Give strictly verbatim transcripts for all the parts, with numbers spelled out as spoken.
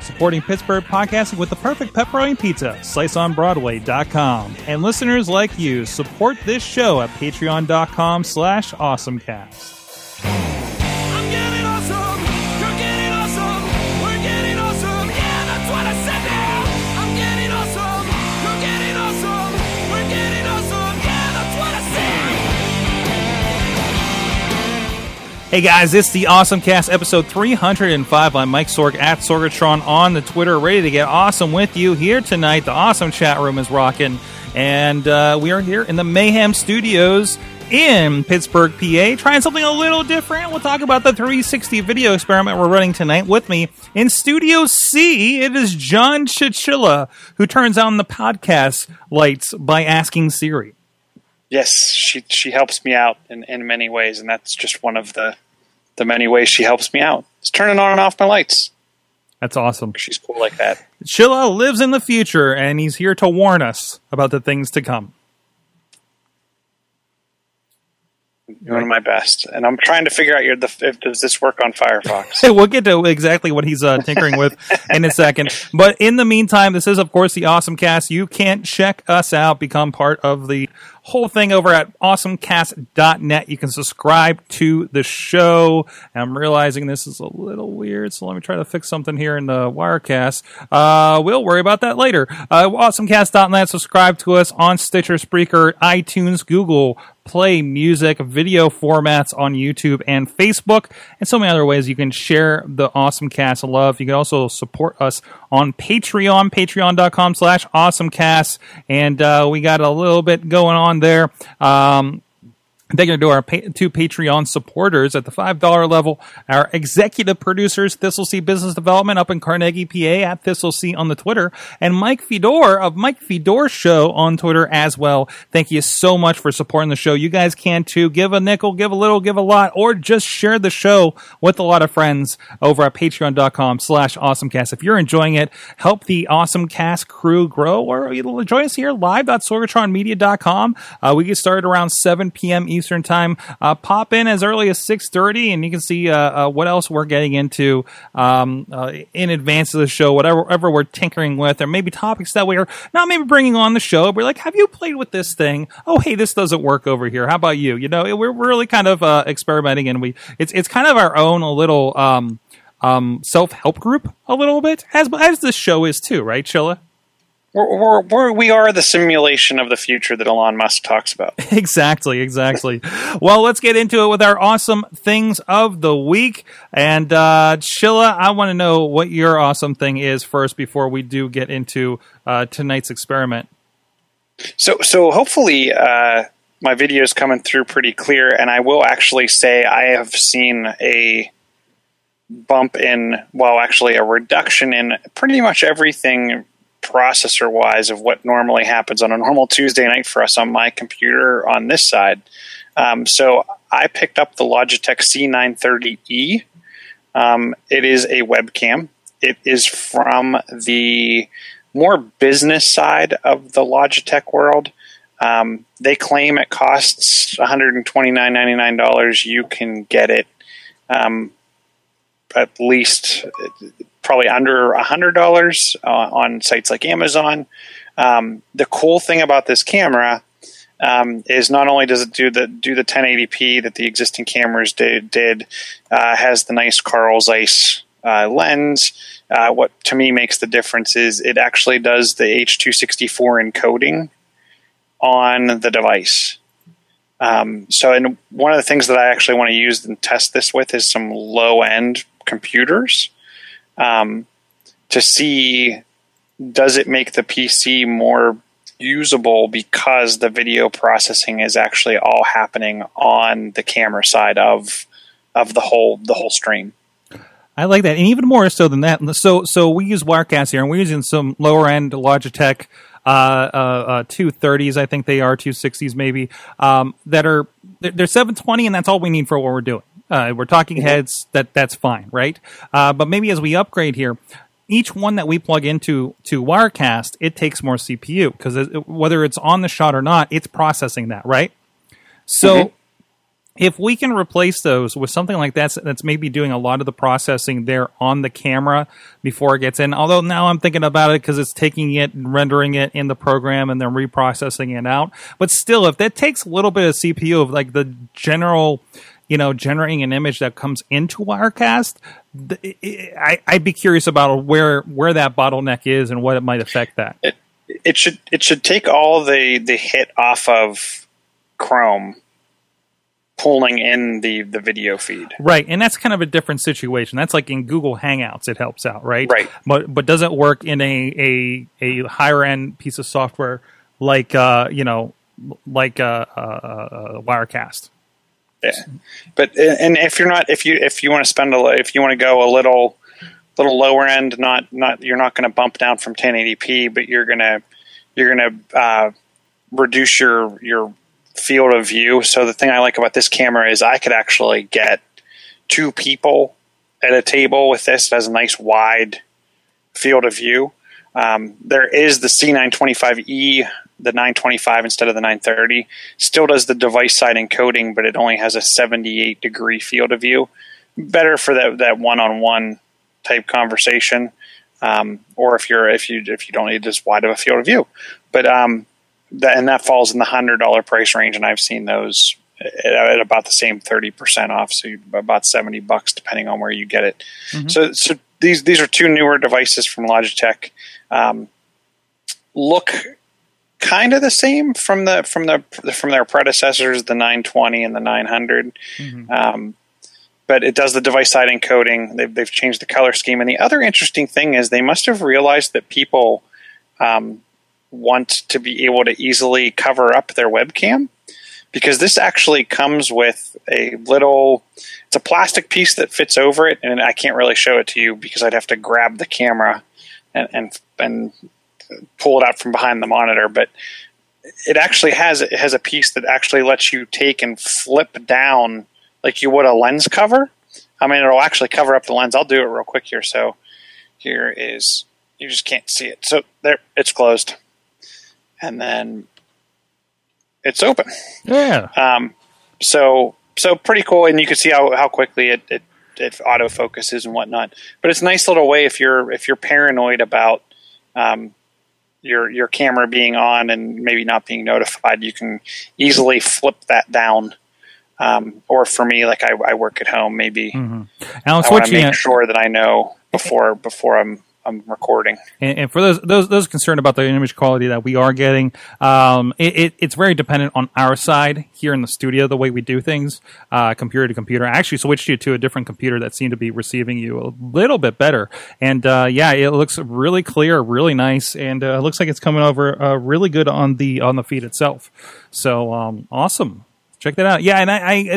supporting Pittsburgh podcasting with the perfect pepperoni pizza, slice on broadway dot com. And listeners like you, support this show at patreon.com slash awesomecast. I'm getting awesome. You're getting awesome. We're getting awesome. Yeah, that's what I said now. I'm getting awesome. You're getting awesome. We're getting awesome. Yeah, that's what I said. Hey guys, it's the AwesomeCast episode three hundred five. I'm Mike Sorg at Sorgatron on the Twitter, ready to get awesome with you here tonight. The awesome chat room is rocking, and uh, we are here in the Mayhem Studios in Pittsburgh, P A, trying something a little different. We'll talk about the three sixty video experiment we're running tonight. With me in Studio C, it is John Chichilla, who turns on the podcast lights by asking Siri. Yes, she she helps me out in, in many ways, and that's just one of the, the many ways she helps me out. It's turning on and off my lights. That's awesome. She's cool like that. Chilla lives in the future, and he's here to warn us about the things to come. Doing my best, and I'm trying to figure out your, the, if does this work on Firefox. We'll get to exactly what he's uh, tinkering with in a second. But in the meantime, this is, of course, the AwesomeCast. You can check us out, become part of the whole thing over at awesome cast dot net. You can subscribe to the show. And I'm realizing this is a little weird, so let me try to fix something here in the Wirecast. Uh, we'll worry about that later. Uh, awesome cast dot net. Subscribe to us on Stitcher, Spreaker, iTunes, Google Play, music, video formats on YouTube and Facebook, and so many other ways you can share the AwesomeCast love. You can also support us on Patreon, patreon.com slash AwesomeCast, and uh, we got a little bit going on there. Um, Thank you to our two Patreon supporters at the five dollar level. Our executive producers, Thistle Sea Business Development up in Carnegie, P A, at Thistle Sea on the Twitter, and Mike Fedor of Mike Fedor Show on Twitter as well. Thank you so much for supporting the show. You guys can too. Give a nickel, give a little, give a lot, or just share the show with a lot of friends over at patreon.com slash awesomecast. If you're enjoying it, help the AwesomeCast crew grow, or you'll join us here live dot sorgatron media dot com. Uh, we get started around seven p.m. Eastern. Eastern time. Uh, pop in as early as six thirty, and you can see uh, uh, what else we're getting into um, uh, in advance of the show, whatever, whatever we're tinkering with, or maybe topics that we are not maybe bringing on the show. We're like, have you played with this thing? Oh, hey, this doesn't work over here. How about you? You know, it, we're really kind of uh, experimenting, and we it's it's kind of our own a little um, um, self-help group a little bit, as as this show is too, right, Chilla? We're, we're, we're, we are the simulation of the future that Elon Musk talks about. Exactly, exactly. Well, let's get into it with our awesome things of the week. And uh, Chilla, I want to know what your awesome thing is first before we do get into uh, tonight's experiment. So, so hopefully uh, my video is coming through pretty clear, and I will actually say I have seen a bump in, well, actually a reduction in pretty much everything processor-wise of what normally happens on a normal Tuesday night for us on my computer on this side. Um, so I picked up the Logitech C nine thirty E. Um, it is a webcam. It is from the more business side of the Logitech world. Um, they claim it costs one hundred twenty-nine dollars and ninety-nine cents. You can get it um, at least... probably under one hundred dollars uh, on sites like Amazon. Um, the cool thing about this camera um, is not only does it do the do the ten eighty p that the existing cameras did, did uh, has the nice Carl Zeiss uh, lens. Uh, what to me makes the difference is it actually does the H two sixty-four encoding on the device. Um, so and one of the things that I actually want to use and test this with is some low-end computers. Um, to see, does it make the P C more usable because the video processing is actually all happening on the camera side of of the whole the whole stream. I like that, and even more so than that. So, so we use Wirecast here, and we're using some lower end Logitech uh, uh, uh, two thirties, I think they are two sixties, maybe um, that are they're seven twenty, and that's all we need for what we're doing. Uh, we're talking heads; that that's fine, right? Uh, but maybe as we upgrade here, each one that we plug into to Wirecast, it takes more C P U because it, whether it's on the shot or not, it's processing that, right? So. Mm-hmm. If we can replace those with something like that that's maybe doing a lot of the processing there on the camera before it gets in, although now I'm thinking about it because it's taking it and rendering it in the program and then reprocessing it out. But still, if that takes a little bit of C P U of like the general, you know, generating an image that comes into Wirecast, th- it, I, I'd be curious about where where that bottleneck is and what it might affect that. It, it should it should take all the, the hit off of Chrome pulling in the, the video feed. Right, and that's kind of a different situation. That's like in Google Hangouts, it helps out, right? Right. But but does it work in a a, a higher end piece of software like uh you know like uh, uh, uh Wirecast? Yeah, but and if you're not if you if you want to spend a if you want to go a little little lower end, not not you're not going to bump down from ten eighty p, but you're gonna you're gonna uh, reduce your your field of view. So the thing I like about this camera is I could actually get two people at a table with this. It has a nice wide field of view. Um, there is the C nine twenty-five E, the nine twenty-five instead of the nine thirty. Still does the device side encoding, but it only has a seventy-eight degree field of view. Better for that that one-on-one type conversation, um, or if you're if you if you don't need as wide of a field of view. But um, That, and that falls in the one hundred dollars price range, and I've seen those at, at about the same thirty percent off, so about seventy bucks depending on where you get it. Mm-hmm. So, so these these are two newer devices from Logitech. Um, look kind of the same from the from the from their predecessors, the nine twenty and the nine hundred. Mm-hmm. Um, but it does the device side encoding. They've, they've changed the color scheme, and the other interesting thing is they must have realized that people. Um, want to be able to easily cover up their webcam, because this actually comes with a little, it's a plastic piece that fits over it, and I can't really show it to you because I'd have to grab the camera and and, and pull it out from behind the monitor, but it actually has it has a piece that actually lets you take and flip down like you would a lens cover. I mean, it'll actually cover up the lens. I'll do it real quick here. So here is, you just can't see it. So there, it's closed. And then it's open. Yeah. Um, so so pretty cool, and you can see how, how quickly it, it, it autofocuses and whatnot. But it's a nice little way if you're if you're paranoid about um, your your camera being on and maybe not being notified, you can easily flip that down. Um, or for me, like I, I work at home, maybe mm-hmm. I want to make at- sure that I know before before I'm. I'm recording. And, and for those those those concerned about the image quality that we are getting, um, it, it, it's very dependent on our side here in the studio, the way we do things, uh, computer to computer. I actually switched you to a different computer that seemed to be receiving you a little bit better. And uh, yeah, it looks really clear, really nice, and uh, it looks like it's coming over uh, really good on the on the feed itself. So um, awesome. Check that out. Yeah, and I, I,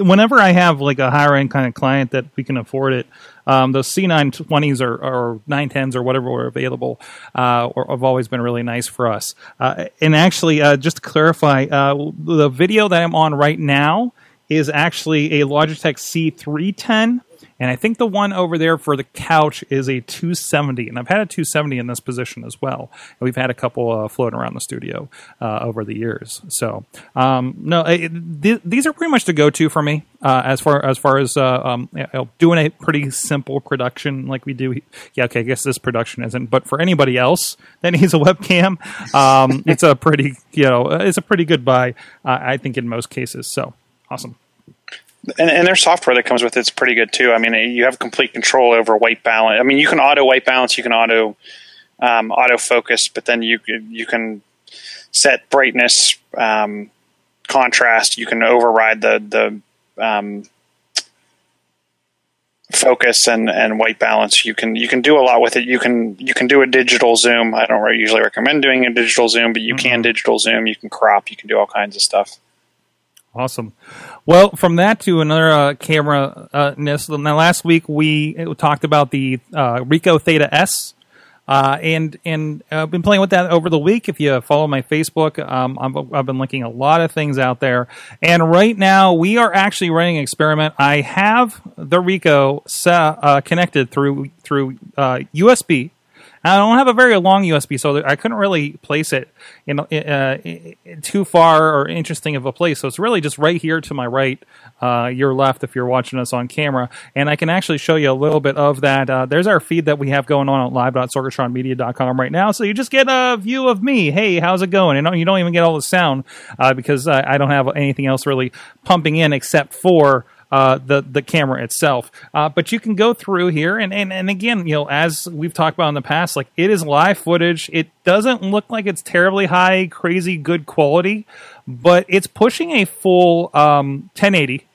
whenever I have like a higher end kind of client that we can afford it, um, those C nine twenties or, or nine tens or whatever were available uh, or, have always been really nice for us. Uh, and actually, uh, just to clarify, uh, the video that I'm on right now is actually a Logitech C three ten. And I think the one over there for the couch is a two seventy. And I've had a two seventy in this position as well. And we've had a couple uh, floating around the studio uh, over the years. So, um, no, it, th- these are pretty much the go-to for me uh, as far as, far as uh, um, you know, doing a pretty simple production like we do. Yeah, okay, I guess this production isn't. But for anybody else that needs a webcam, um, it's a pretty, you know, it's a pretty good buy, uh, I think, in most cases. So, awesome. And, and their software that comes with it's pretty good too. I mean, you have complete control over white balance. I mean, you can auto white balance, you can auto um, auto focus, but then you you can set brightness, um, contrast. You can override the the um, focus and, and white balance. You can you can do a lot with it. You can you can do a digital zoom. I don't usually recommend doing a digital zoom, but you mm-hmm. can digital zoom. You can crop. You can do all kinds of stuff. Awesome. Well, from that to another uh, camera uh, ness. Now, last week we talked about the uh, Ricoh Theta S, uh, and and I've been playing with that over the week. If you follow my Facebook, um, I've, I've been linking a lot of things out there. And right now we are actually running an experiment. I have the Ricoh uh, connected through through uh, U S B. I don't have a very long U S B, so I couldn't really place it in, uh, too far or interesting of a place. So it's really just right here to my right, uh, your left if you're watching us on camera. And I can actually show you a little bit of that. Uh, there's our feed that we have going on at live dot sorgatron media dot com right now. So you just get a view of me. Hey, how's it going? And you don't even get all the sound uh, because I don't have anything else really pumping in except for Uh, the the camera itself, uh, but you can go through here and, and and again, you know, as we've talked about in the past, like it is live footage. It doesn't look like it's terribly high, crazy good quality, but it's pushing a full um, ten eighty.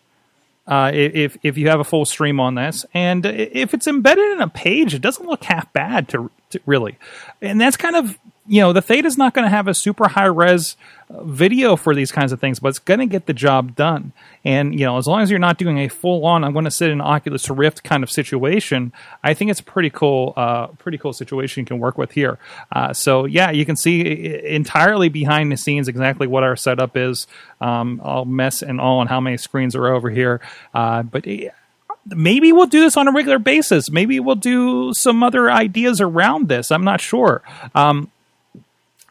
Uh, if if you have a full stream on this, and if it's embedded in a page, it doesn't look half bad to, to really, and that's kind of. You know, the Theta's not going to have a super high-res video for these kinds of things, but it's going to get the job done. And, you know, as long as you're not doing a full-on, I'm going to sit in an Oculus Rift kind of situation, I think it's a pretty cool, uh, pretty cool situation you can work with here. Uh, so, yeah, you can see entirely behind the scenes exactly what our setup is. Um, I'll mess and all on how many screens are over here. Uh, but... It, Maybe we'll do this on a regular basis. Maybe we'll do some other ideas around this. I'm not sure. Um,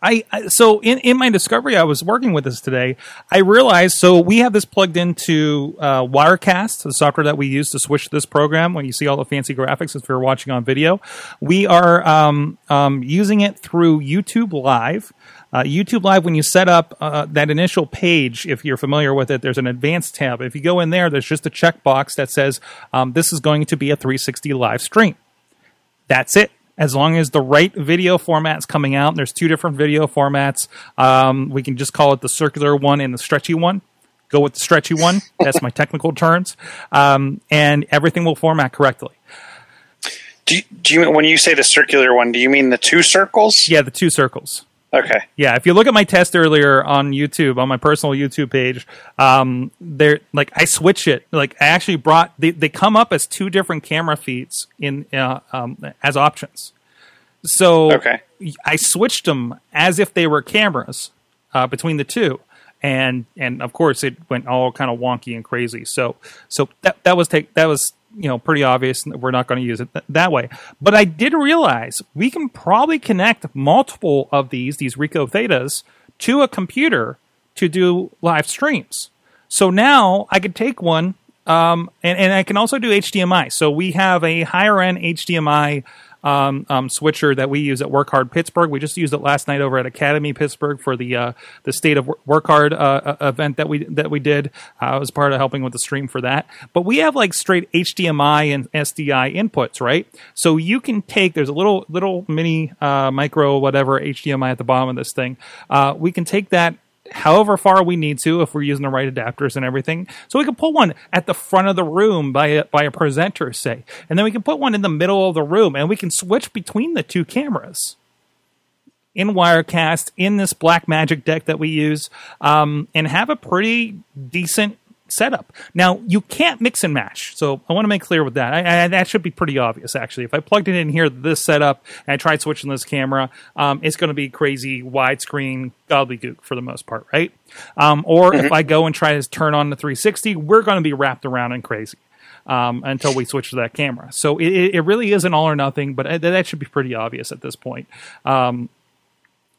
I, I so in, in my discovery, I was working with this today. I realized so we have this plugged into uh, Wirecast, the software that we use to switch this program. When you see all the fancy graphics, if you're watching on video, we are um, um, using it through YouTube Live. Uh, YouTube Live, when you set up uh, that initial page, if you're familiar with it, there's an advanced tab. If you go in there, there's just a checkbox that says, um, this is going to be a three sixty live stream. That's it. As long as the right video format's coming out, and there's two different video formats. Um, we can just call it the circular one and the stretchy one. Go with the stretchy one. That's my technical terms. Um, and everything will format correctly. Do you, do you, when you say the circular one, do you mean the two circles? Yeah, the two circles. Okay. Yeah, if you look at my test earlier on YouTube, on my personal YouTube page, um, there, like I switch it. Like I actually brought they, they come up as two different camera feeds in uh, um, as options. So okay. I switched them as if they were cameras uh, between the two, and and of course it went all kind of wonky and crazy. So so that that was take that was. You know, pretty obvious. We're not going to use it th- that way. But I did realize we can probably connect multiple of these, these Ricoh Thetas, to a computer to do live streams. So now I could take one, um, and, and I can also do H D M I. So we have a higher end H D M I Um, um, switcher that we use at Work Hard Pittsburgh. We just used it last night over at Academy Pittsburgh for the uh, the State of Work Hard uh, event that we that we did. Uh, I was part of helping with the stream for that. But we have like straight H D M I and S D I inputs, right? So you can take there's a little little mini uh, micro whatever H D M I at the bottom of this thing. Uh, we can take that however far we need to if we're using the right adapters and everything. So we can put one at the front of the room by a, by a presenter, say. And then we can put one in the middle of the room, and we can switch between the two cameras in Wirecast, in this Blackmagic deck that we use, um, and have a pretty decent setup. Now, you can't mix and match, so I want to make clear with that. I, I, that should be pretty obvious, actually. If I plugged it in here, this setup, and I tried switching this camera, um, it's going to be crazy widescreen gobbledygook for the most part, right? Um, or mm-hmm. if I go and try to turn on the three sixty, we're going to be wrapped around and crazy um, until we switch to that camera. So it, it really is an all or nothing, but that should be pretty obvious at this point. Um,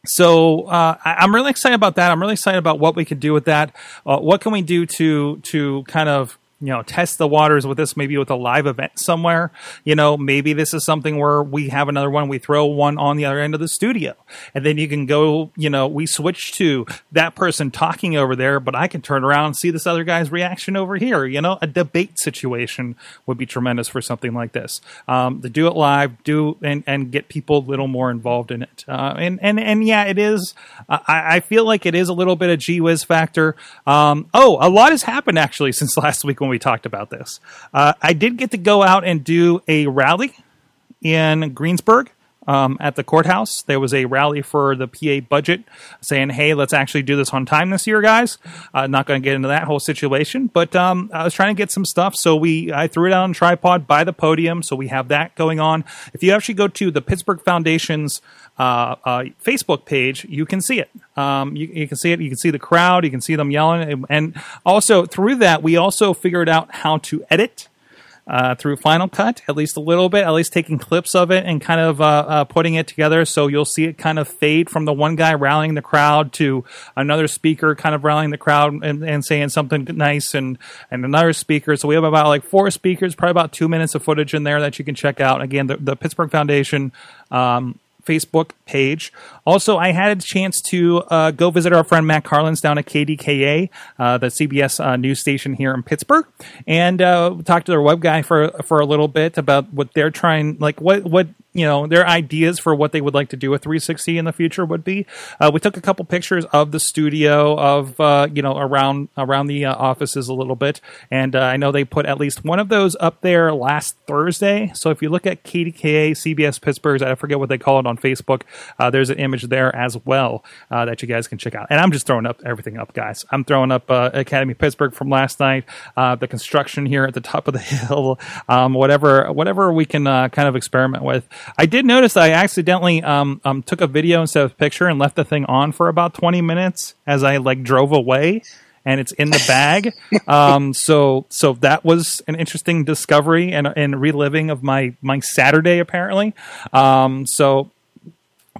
So uh, I'm really excited about that. I'm really excited about what we could do with that. Uh, what can we do to to kind of you know test the waters with this? Maybe with a live event somewhere. You know, maybe this is something where we have another one. We throw one on the other end of the studio, and then you can go. You know, we switch to that person talking over there, but I can turn around and see this other guy's reaction over here. You know, a debate situation would be tremendous for something like this. Um, to do it live, do and and get people a little more involved in it. Uh, and and and yeah. It is. Uh, I, I feel like it is a little bit of gee whiz factor. Um, oh, a lot has happened actually since last week when we talked about this. Uh, I did get to go out and do a rally in Greensburg um, at the courthouse. There was a rally for the P A budget saying, hey, let's actually do this on time this year, guys. Uh, not going to get into that whole situation, but um, I was trying to get some stuff. So we I threw it out on a tripod by the podium. So we have that going on. If you actually go to the Pittsburgh Foundation's Uh, uh, Facebook page, you can see it. Um, you, you can see it. You can see the crowd. You can see them yelling. And, and also through that, we also figured out how to edit uh, through Final Cut, at least a little bit, at least taking clips of it and kind of uh, uh, putting it together. So you'll see it kind of fade from the one guy rallying the crowd to another speaker kind of rallying the crowd and, and saying something nice and, and another speaker. So we have about like four speakers, probably about two minutes of footage in there that you can check out. Again, the, the Pittsburgh Foundation, um, Facebook page. Also, I had a chance to uh, go visit our friend Matt Carlins down at K D K A, uh, the C B S uh, news station here in Pittsburgh, and uh, talk to their web guy for for a little bit about what they're trying, like what what you know, their ideas for what they would like to do with three sixty in the future would be. Uh, we took a couple pictures of the studio, of uh, you know, around around the uh, offices a little bit, and uh, I know they put at least one of those up there last Thursday. So if you look at K D K A, C B S Pittsburgh's, I forget what they call it on Facebook, uh, there's an image there as well uh, that you guys can check out. And I'm just throwing up everything up, guys. I'm throwing up uh, Academy Pittsburgh from last night, uh, the construction here at the top of the hill, um, whatever whatever we can uh, kind of experiment with. I did notice that I accidentally um, um, took a video instead of a picture and left the thing on for about twenty minutes as I like drove away, and it's in the bag. um, so so that was an interesting discovery and, and reliving of my, my Saturday apparently. Um, so.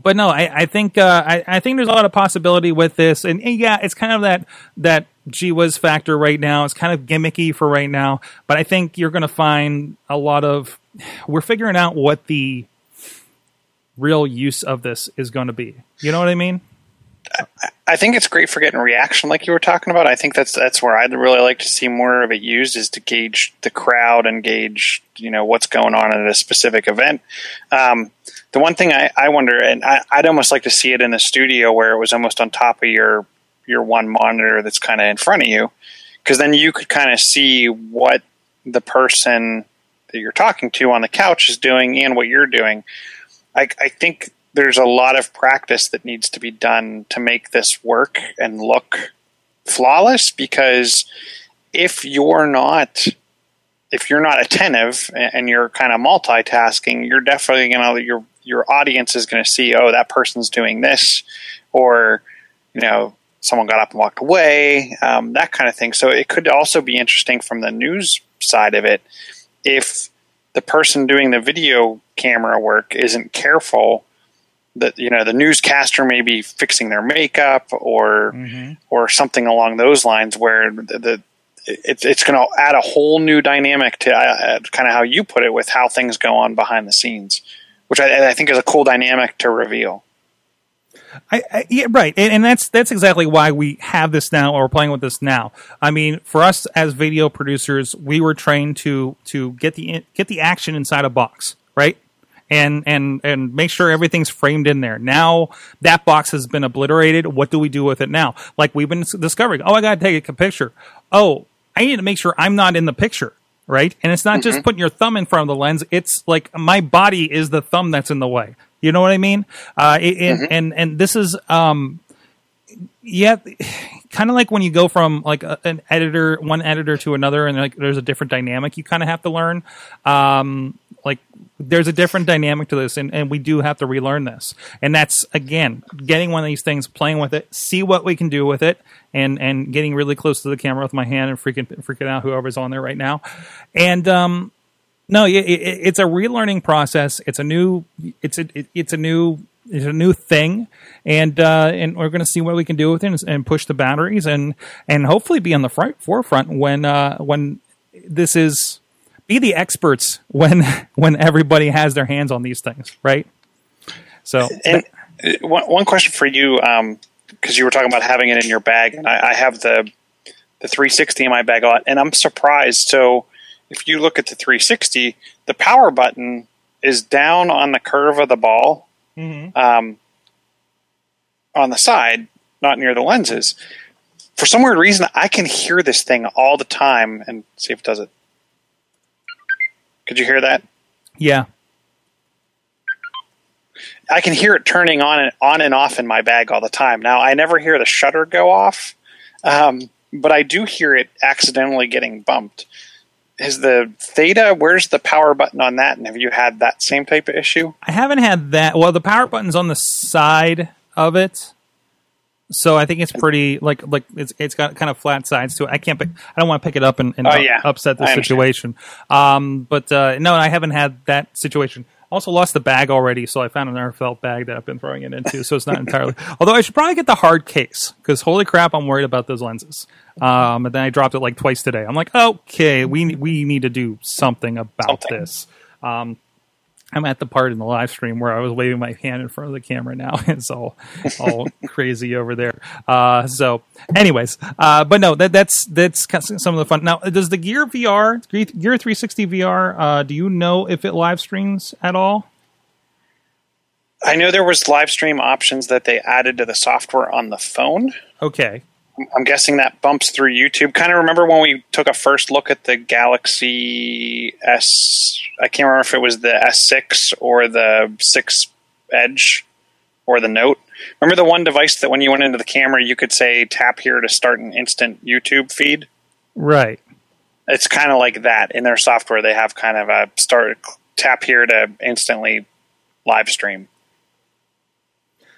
But no, I, I think uh, I, I think there's a lot of possibility with this, and, and yeah, it's kind of that that gee whiz factor right now. It's kind of gimmicky for right now, but I think you're going to find a lot of. We're figuring out what the real use of this is going to be. You know what I mean? I, I think it's great for getting reaction, like you were talking about. I think that's that's where I'd really like to see more of it used, is to gauge the crowd and gauge, you know, what's going on at a specific event. Um, the one thing I, I wonder, and I, I'd almost like to see it in the studio where it was almost on top of your your one monitor that's kind of in front of you, because then you could kind of see what the person that you're talking to on the couch is doing and what you're doing. I, I think there's a lot of practice that needs to be done to make this work and look flawless, because if you're not if you're not attentive and you're kind of multitasking, you're definitely going to, your your audience is going to see, oh, that person's doing this, or, you know, someone got up and walked away, um, that kind of thing. So it could also be interesting from the news side of it if the person doing the video camera work isn't careful. That, you know, the newscaster may be fixing their makeup or mm-hmm. or something along those lines, where the, the it, it's going to add a whole new dynamic to uh, kind of how you put it with how things go on behind the scenes, which I, I think is a cool dynamic to reveal. I, I, yeah, right. And, and that's that's exactly why we have this now, or we're playing with this now. I mean, for us as video producers, we were trained to to get the get the action inside a box, right? And, and, and make sure everything's framed in there. Now that box has been obliterated. What do we do with it now? Like, we've been discovering, oh, I got to take a picture. Oh, I need to make sure I'm not in the picture. Right. And it's not mm-hmm. just putting your thumb in front of the lens. It's like my body is the thumb that's in the way. You know what I mean? Uh, it, mm-hmm. and, and, and this is, um, yeah, kind of like when you go from like a, an editor, one editor to another, and like there's a different dynamic you kind of have to learn. Um, like, there's a different dynamic to this, and, and we do have to relearn this. And that's, again, getting one of these things, playing with it, see what we can do with it, and, and getting really close to the camera with my hand and freaking freaking out whoever's on there right now. And um, no, it, it, it's a relearning process. It's a new, it's a it, it's a new. It's a new thing, and uh, and we're going to see what we can do with it, and, and push the boundaries, and and hopefully be on the front forefront when uh, when this is, be the experts when when everybody has their hands on these things, right? So, and that, one, one question for you, um, because you were talking about having it in your bag, and I, I have the the three sixty in my bag a lot, and I'm surprised. So, if you look at the three sixty, the power button is down on the curve of the ball. Mm-hmm. Um, on the side, not near the lenses. For some weird reason, I can hear this thing all the time, and see if it does it. Could you hear that? Yeah. I can hear it turning on and on and off in my bag all the time. Now, I never hear the shutter go off, um, but I do hear it accidentally getting bumped. Is the Theta, where's the power button on that? And have you had that same type of issue? I haven't had that. Well, the power button's on the side of it. So I think it's pretty, like, like it's it's got kind of flat sides to it. I can't pick, I don't want to pick it up and, and oh, yeah. upset the situation. Um, but uh, no, I haven't had that situation. I also lost the bag already, so I found another felt bag that I've been throwing it into, so it's not entirely. Although I should probably get the hard case, because holy crap, I'm worried about those lenses. Um, and then I dropped it like twice today. I'm like, okay, we we need to do something about something. this. Um, I'm at the part in the live stream where I was waving my hand in front of the camera now. It's all all crazy over there. Uh, so anyways, uh, but no, that that's that's some of the fun. Now, does the Gear V R, Gear three sixty V R, uh, do you know if it live streams at all? I know there was live stream options that they added to the software on the phone. Okay. I'm guessing that bumps through YouTube. Kind of remember when we took a first look at the Galaxy S, I can't remember if it was the S six or the six Edge or the Note. Remember the one device that when you went into the camera, you could say, tap here to start an instant YouTube feed? Right. It's kind of like that. In their software, they have kind of a start, tap here to instantly live stream.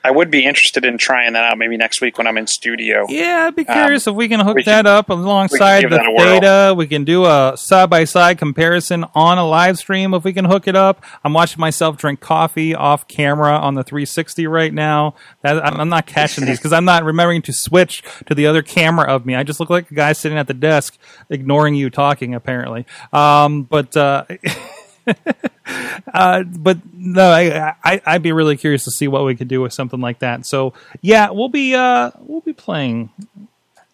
I would be interested in trying that out maybe next week when I'm in studio. Yeah, I'd be curious um, if we can hook we that can, up alongside the Theta. We can do a side-by-side comparison on a live stream if we can hook it up. I'm watching myself drink coffee off camera on the three sixty right now. That, I'm not catching these because I'm not remembering to switch to the other camera of me. I just look like a guy sitting at the desk ignoring you talking, apparently. Um, but... Uh, uh, but no, I, I I'd be really curious to see what we could do with something like that. So yeah, we'll be uh we'll be playing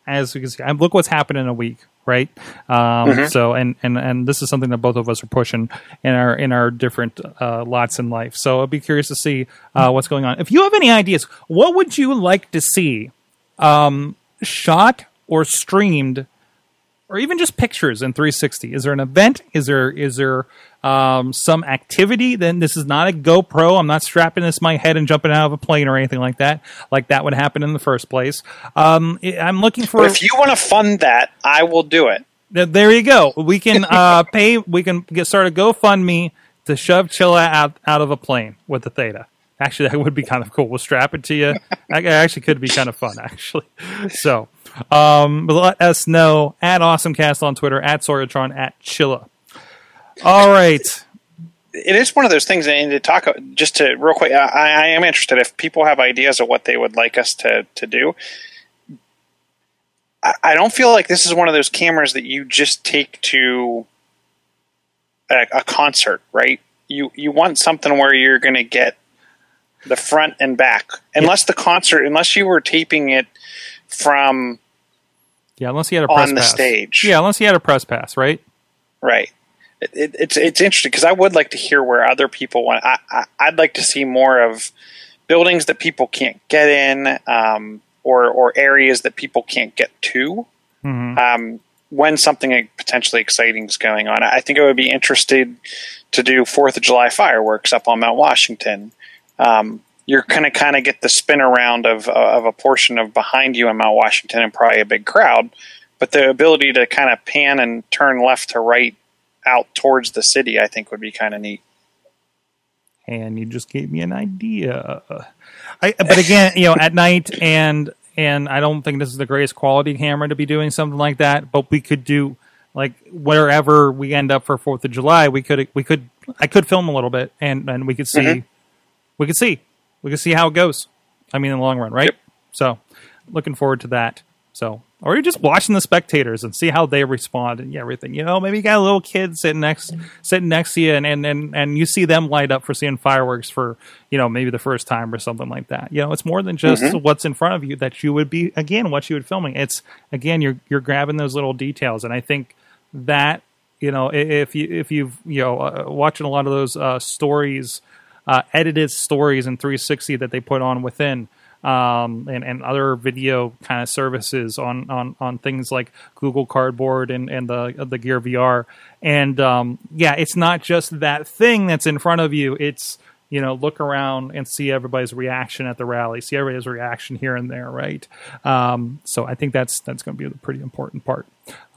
as we can see. Look what's happened in a week, right? Um, mm-hmm. So and, and and this is something that both of us are pushing in our in our different uh, lots in life. So I'd be curious to see uh, what's going on. If you have any ideas, what would you like to see um, shot or streamed? Or even just pictures in three sixty. Is there an event? Is there is there um, some activity? Then this is not a GoPro. I'm not strapping this to my head and jumping out of a plane or anything like that. Like that would happen in the first place. Um, I'm looking for. If you want to fund that, I will do it. There you go. We can uh, pay. We can get started GoFundMe to shove Chilla out out of a plane with the Theta. Actually, that would be kind of cool. We'll strap it to you. That actually could be kind of fun. Actually, so. Um, but let us know at AwesomeCast on Twitter, at Sorgatron, at Chilla. All right. It is one of those things, and to talk just to real quick, I, I am interested if people have ideas of what they would like us to, to do. I, I don't feel like this is one of those cameras that you just take to a, a concert, right? You you want something where you're going to get the front and back, unless yeah. the concert, unless you were taping it. From yeah, unless he had a press on the pass. stage. Yeah, unless he had a press pass, right? Right. It, it, it's it's interesting because I would like to hear where other people want. I, I I'd like to see more of buildings that people can't get in, um, or or areas that people can't get to. Mm-hmm. Um, when something potentially exciting is going on, I think I would be interested to do Fourth of July fireworks up on Mount Washington. Um, You're gonna kind of get the spin around of of a portion of behind you in Mount Washington and probably a big crowd, but the ability to kind of pan and turn left to right out towards the city, I think, would be kind of neat. And you just gave me an idea. I, but again, you know, at night, and and I don't think this is the greatest quality camera to be doing something like that. But we could do like wherever we end up for Fourth of July, we could we could I could film a little bit, and, and we could see mm-hmm. we could see. We can see how it goes. I mean, in the long run, right? Yep. So, looking forward to that. So, or you're just watching the spectators and see how they respond and everything. You know, maybe you got a little kid sitting next sitting next to you, and, and, and, and you see them light up for seeing fireworks for, you know, maybe the first time or something like that. You know, it's more than just mm-hmm. what's in front of you that you would be, again, what you would filming. It's, again, you're you're grabbing those little details. And I think that, you know, if, you, if you've, you know, uh, watching a lot of those uh, stories, Uh, edited stories in three sixty that they put on within um, and, and other video kind of services on, on, on things like Google Cardboard and, and the the Gear V R. And um, yeah, it's not just that thing that's in front of you. It's, you know, look around and see everybody's reaction at the rally, see everybody's reaction here and there, right? Um, so I think that's that's going to be the pretty important part.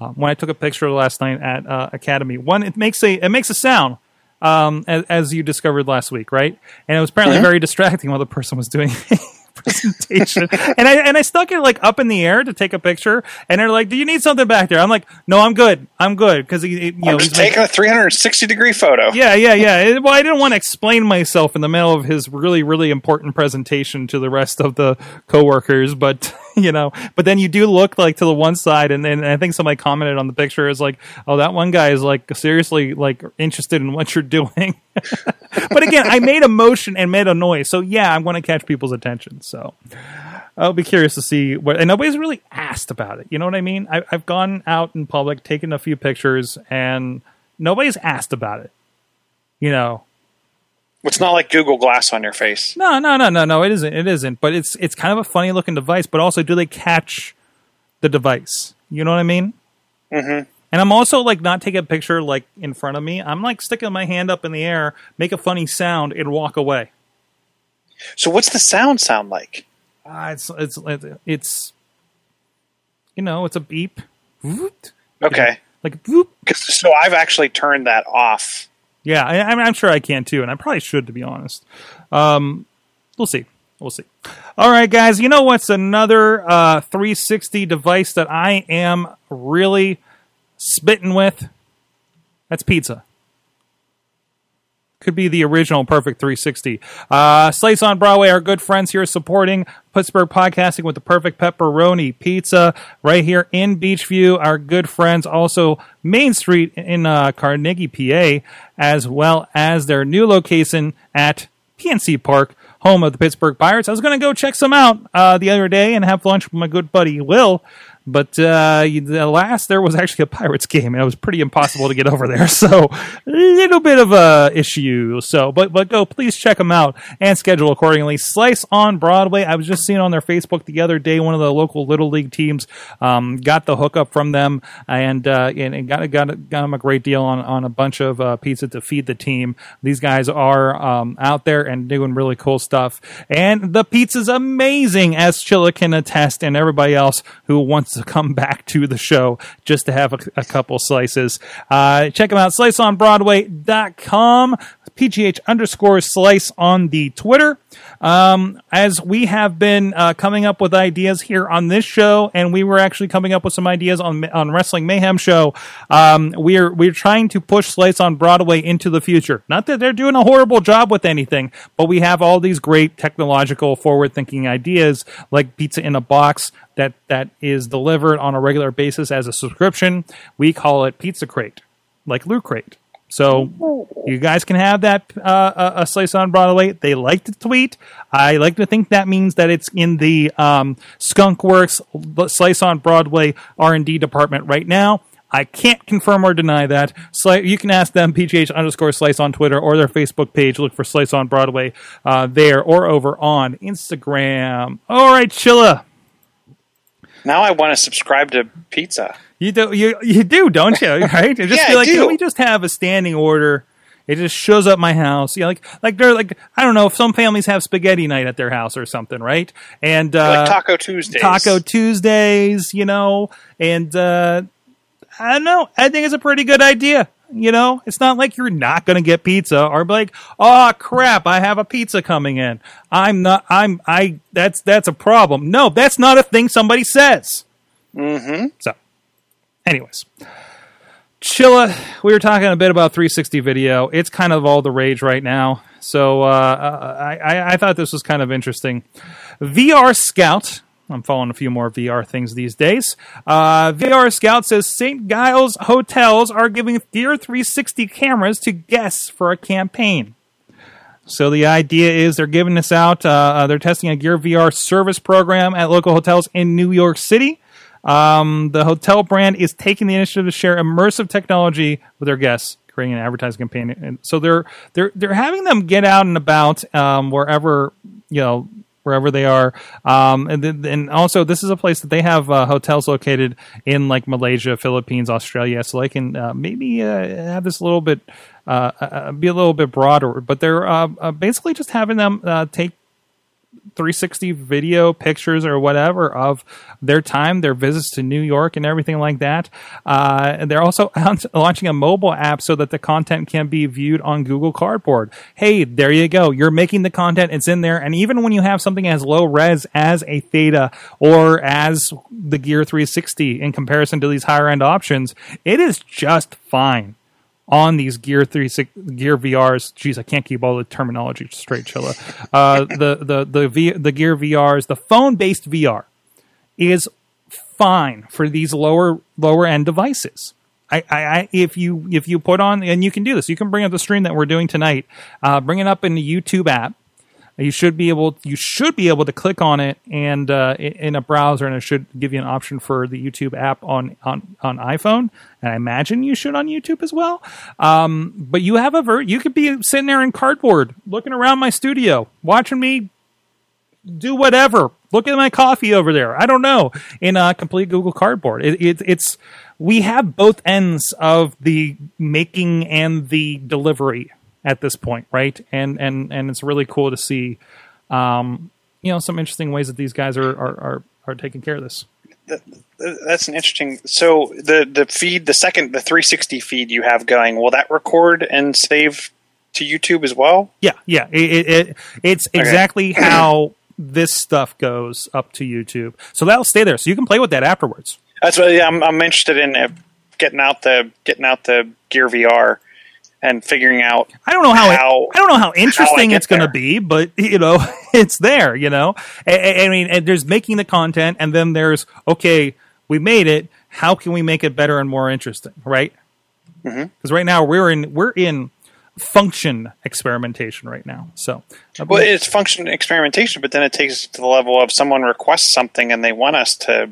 Um, when I took a picture last night at uh, Academy, one, it makes a it makes a sound. Um, as, as you discovered last week, right? And it was apparently yeah. very distracting while the person was doing a presentation. and I and I stuck it like up in the air to take a picture. And they're like, "Do you need something back there?" I'm like, "No, I'm good. I'm good." Because he, he, you know, he's taking a three sixty degree photo. Yeah, yeah, yeah. Well, I didn't want to explain myself in the middle of his really, really important presentation to the rest of the coworkers, but. You know, but then you do look like to the one side, and then I think somebody commented on the picture is like, "Oh, that one guy is like seriously like interested in what you're doing." But again, I made a motion and made a noise, so yeah, I'm going to catch people's attention. So I'll be curious to see what. And nobody's really asked about it. You know what I mean? I, I've gone out in public, taken a few pictures, and nobody's asked about it. You know. It's not like Google Glass on your face. No, no, no, no, no. It isn't. It isn't. But it's it's kind of a funny looking device. But also, do they catch the device? You know what I mean? Mm-hmm. And I'm also like not taking a picture like in front of me. I'm like sticking my hand up in the air, make a funny sound, and walk away. So what's the sound sound like? Uh, it's it's it's you know it's a beep. Okay. Like boop. So I've actually turned that off. Yeah, I, I'm sure I can too, and I probably should, to be honest. Um, we'll see. We'll see. All right, guys. You know what's another uh, three sixty device that I am really spitting with? That's pizza. Could be the original Perfect three sixty. Uh, Slice on Broadway, our good friends here supporting Pittsburgh podcasting with the perfect pepperoni pizza right here in Beachview. Our good friends also Main Street in uh, Carnegie, P A, as well as their new location at P N C Park, home of the Pittsburgh Pirates. I was going to go check some out uh, the other day and have lunch with my good buddy Will. But uh, alas, there was actually a Pirates game, and it was pretty impossible to get over there. So, a little bit of a issue. So, but but go, please check them out and schedule accordingly. Slice on Broadway. I was just seeing on their Facebook the other day, one of the local Little League teams um, got the hookup from them, and uh, and, and got got got them a great deal on, on a bunch of uh, pizza to feed the team. These guys are um, out there and doing really cool stuff, and the pizza's amazing, as Chilla can attest, and everybody else who wants to to come back to the show just to have a, a couple slices. Uh, check them out, slice on broadway dot com, pgh underscore slice on the Twitter. Um, as we have been uh, coming up with ideas here on this show, and we were actually coming up with some ideas on on Wrestling Mayhem show, um, we're we're trying to push Slice on Broadway into the future. Not that they're doing a horrible job with anything, but we have all these great technological forward-thinking ideas like pizza in a box that that is delivered on a regular basis as a subscription. We call it Pizza Crate, like Loot Crate. So you guys can have that uh, a Slice on Broadway. They like to tweet. I like to think that means that it's in the um, Skunk Works Slice on Broadway R and D department right now. I can't confirm or deny that. Sli- you can ask them, pgh underscore slice on Twitter or their Facebook page. Look for Slice on Broadway uh, there or over on Instagram. All right, Chilla. Now I want to subscribe to pizza. You do, you you do, don't you? Right? Just yeah, be like, I do. Can we just have a standing order? It just shows up my house. Yeah, you know, like like they're like I don't know if some families have spaghetti night at their house or something, right? And uh, like Taco Tuesdays, Taco Tuesdays, you know. And uh, I don't know. I think it's a pretty good idea. You know, it's not like you're not going to get pizza or be like, oh crap, I have a pizza coming in. I'm not, I'm, I, that's, that's a problem. No, that's not a thing somebody says. Mm-hmm. So anyways, Chilla, we were talking a bit about three sixty video. It's kind of all the rage right now. So, uh, I, I, I thought this was kind of interesting. V R Scout. I'm following a few more V R things these days. Uh, V R Scout says Saint Giles hotels are giving Gear three sixty cameras to guests for a campaign. So the idea is they're giving this out. Uh, they're testing a Gear V R service program at local hotels in New York City. Um, the hotel brand is taking the initiative to share immersive technology with their guests, creating an advertising campaign. And so they're they're they're having them get out and about um, wherever, you know, wherever they are. Um, and, th- and also, this is a place that they have uh, hotels located in like Malaysia, Philippines, Australia, so they can uh, maybe uh, have this a little bit, uh, uh, be a little bit broader. But they're uh, uh, basically just having them uh, take three sixty video pictures or whatever of their time, their visits to New York and everything like that. Uh, and they're also launching a mobile app so that the content can be viewed on Google Cardboard. Hey, there you go. You're making the content. It's in there. And even when you have something as low res as a Theta or as the Gear three sixty in comparison to these higher end options, it is just fine on these Gear three sixty, Gear V Rs. Jeez, I can't keep all the terminology straight, Chilla. Uh, the the the v, the Gear V Rs, the phone-based V R, is fine for these lower lower end devices. I, I, I if you if you put on, and you can do this, you can bring up the stream that we're doing tonight, uh, bring it up in the YouTube app. You should be able you should be able to click on it and uh, in a browser, and it should give you an option for the YouTube app on, on, on iPhone. And I imagine you should on YouTube as well. Um, but you have a ver- you could be sitting there in Cardboard, looking around my studio, watching me do whatever. Look at my coffee over there. I don't know. In a uh, complete Google Cardboard, it, it, it's we have both ends of the making and the delivery at this point, right? And and and it's really cool to see, um, you know, some interesting ways that these guys are are are, are taking care of this. That's an interesting. So the the feed, the second, the three sixty feed you have going, will that record and save to YouTube as well? Yeah, yeah. It, it, it it's exactly okay. How this stuff goes up to YouTube. So that'll stay there. So you can play with that afterwards. That's what yeah, I'm, I'm interested in uh, getting out the getting out the Gear V R. And figuring out, I don't know how, how I don't know how interesting how it's going to be, but you know, it's there. You know, I, I mean, and there's making the content, and then there's okay, we made it. How can we make it better and more interesting, right? Because mm-hmm. right now we're in we're in function experimentation right now. So, well, it's function experimentation, but then it takes it to the level of someone requests something and they want us to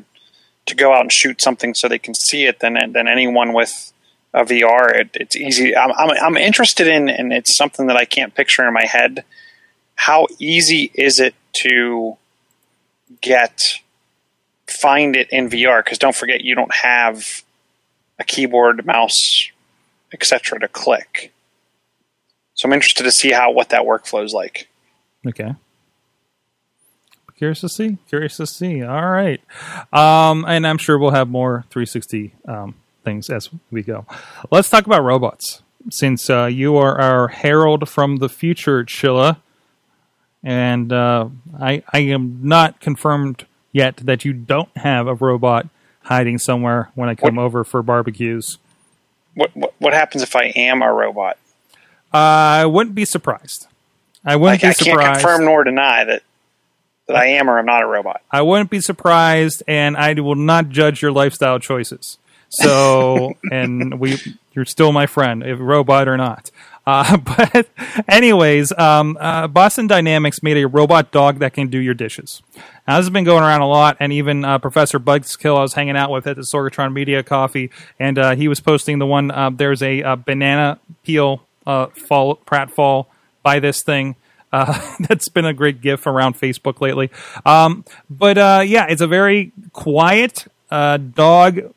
to go out and shoot something so they can see it. Then then anyone with a V R, it, it's easy. I'm, I'm I'm interested in, and it's something that I can't picture in my head. How easy is it to get find it in V R? Because don't forget, you don't have a keyboard, mouse, et cetera to click. So I'm interested to see how what that workflow is like. Okay. Curious to see. Curious to see. All right. Um, and I'm sure we'll have more three sixty. Um, things as we go. Let's talk about robots, since uh, you are our herald from the future, Chilla, and uh, I, I am not confirmed yet that you don't have a robot hiding somewhere when I come what, over for barbecues. What, what what happens if I am a robot? Uh, I wouldn't be surprised. I wouldn't like, be surprised. I can't confirm nor deny that that I am or I'm not a robot. I wouldn't be surprised, and I will not judge your lifestyle choices. So, and we, you're still my friend, if robot or not. Uh, but anyways, um, uh, Boston Dynamics made a robot dog that can do your dishes. Now, this has been going around a lot, and even uh, Professor Bugskill I was hanging out with at the Sorgatron Media Coffee, and uh, he was posting the one, uh, there's a, a banana peel uh, fall, pratfall by this thing. Uh, that's been a great gif around Facebook lately. Um, but uh, yeah, it's a very quiet uh, dog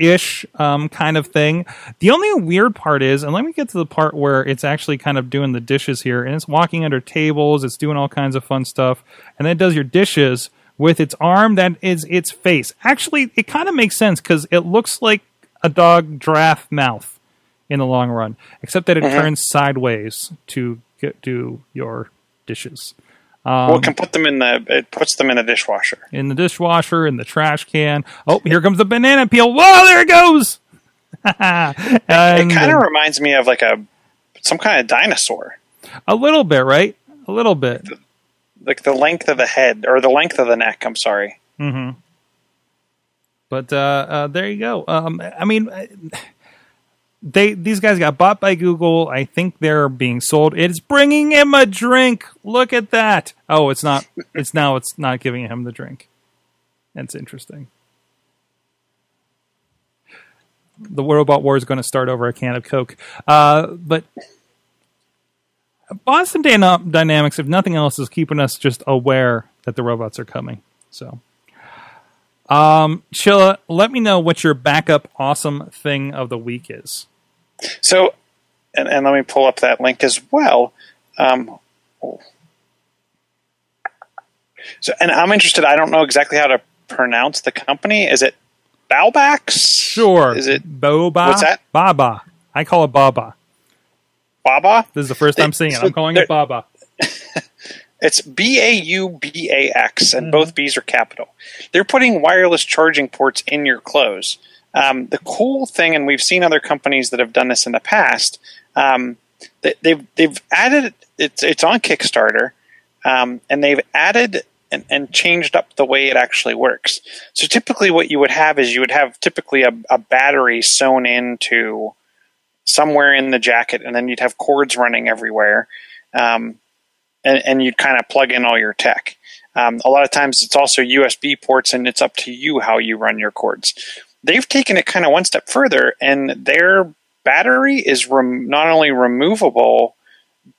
ish um, kind of thing. The only weird part is, and let me get to the part where it's actually kind of doing the dishes here, and it's walking under tables, it's doing all kinds of fun stuff, and then it does your dishes with its arm that is its face. Actually, it kind of makes sense because it looks like a dog giraffe mouth in the long run, except that it mm-hmm. turns sideways to get, do your dishes. Um, well, it can put them in the, it puts them in the dishwasher. In the dishwasher, in the trash can. Oh, here comes the banana peel. Whoa, there it goes! and, it it kind of reminds me of like a, some kind of dinosaur. A little bit, right? A little bit. The, like the length of the head, or the length of the neck, I'm sorry. Mm-hmm. But uh, uh, there you go. Um, I mean... They these guys got bought by Google. I think they're being sold. It's bringing him a drink. Look at that. Oh, it's not. It's now. It's not giving him the drink. That's interesting. The robot war is going to start over a can of Coke. Uh, but Boston Dynamics, if nothing else, is keeping us just aware that the robots are coming. So, um, Chilla, let me know what your backup awesome thing of the week is. So, and, and let me pull up that link as well. Um, oh. So, and I'm interested. I don't know exactly how to pronounce the company. Is it BauBax? Sure. Is it Boba? What's that? Baba. I call it Baba. Baba? This is the first time seeing it. So I'm calling it Baba. It's B A U B A X, and mm-hmm. both B's are capital. They're putting wireless charging ports in your clothes. Um, the cool thing, and we've seen other companies that have done this in the past, um, they, they've they've added, it's, it's on Kickstarter, um, and they've added and, and changed up the way it actually works. So typically what you would have is you would have typically a, a battery sewn into somewhere in the jacket, and then you'd have cords running everywhere, um, and, and you'd kind of plug in all your tech. Um, a lot of times it's also U S B ports, and it's up to you how you run your cords. They've taken it kind of one step further, and their battery is rem- not only removable,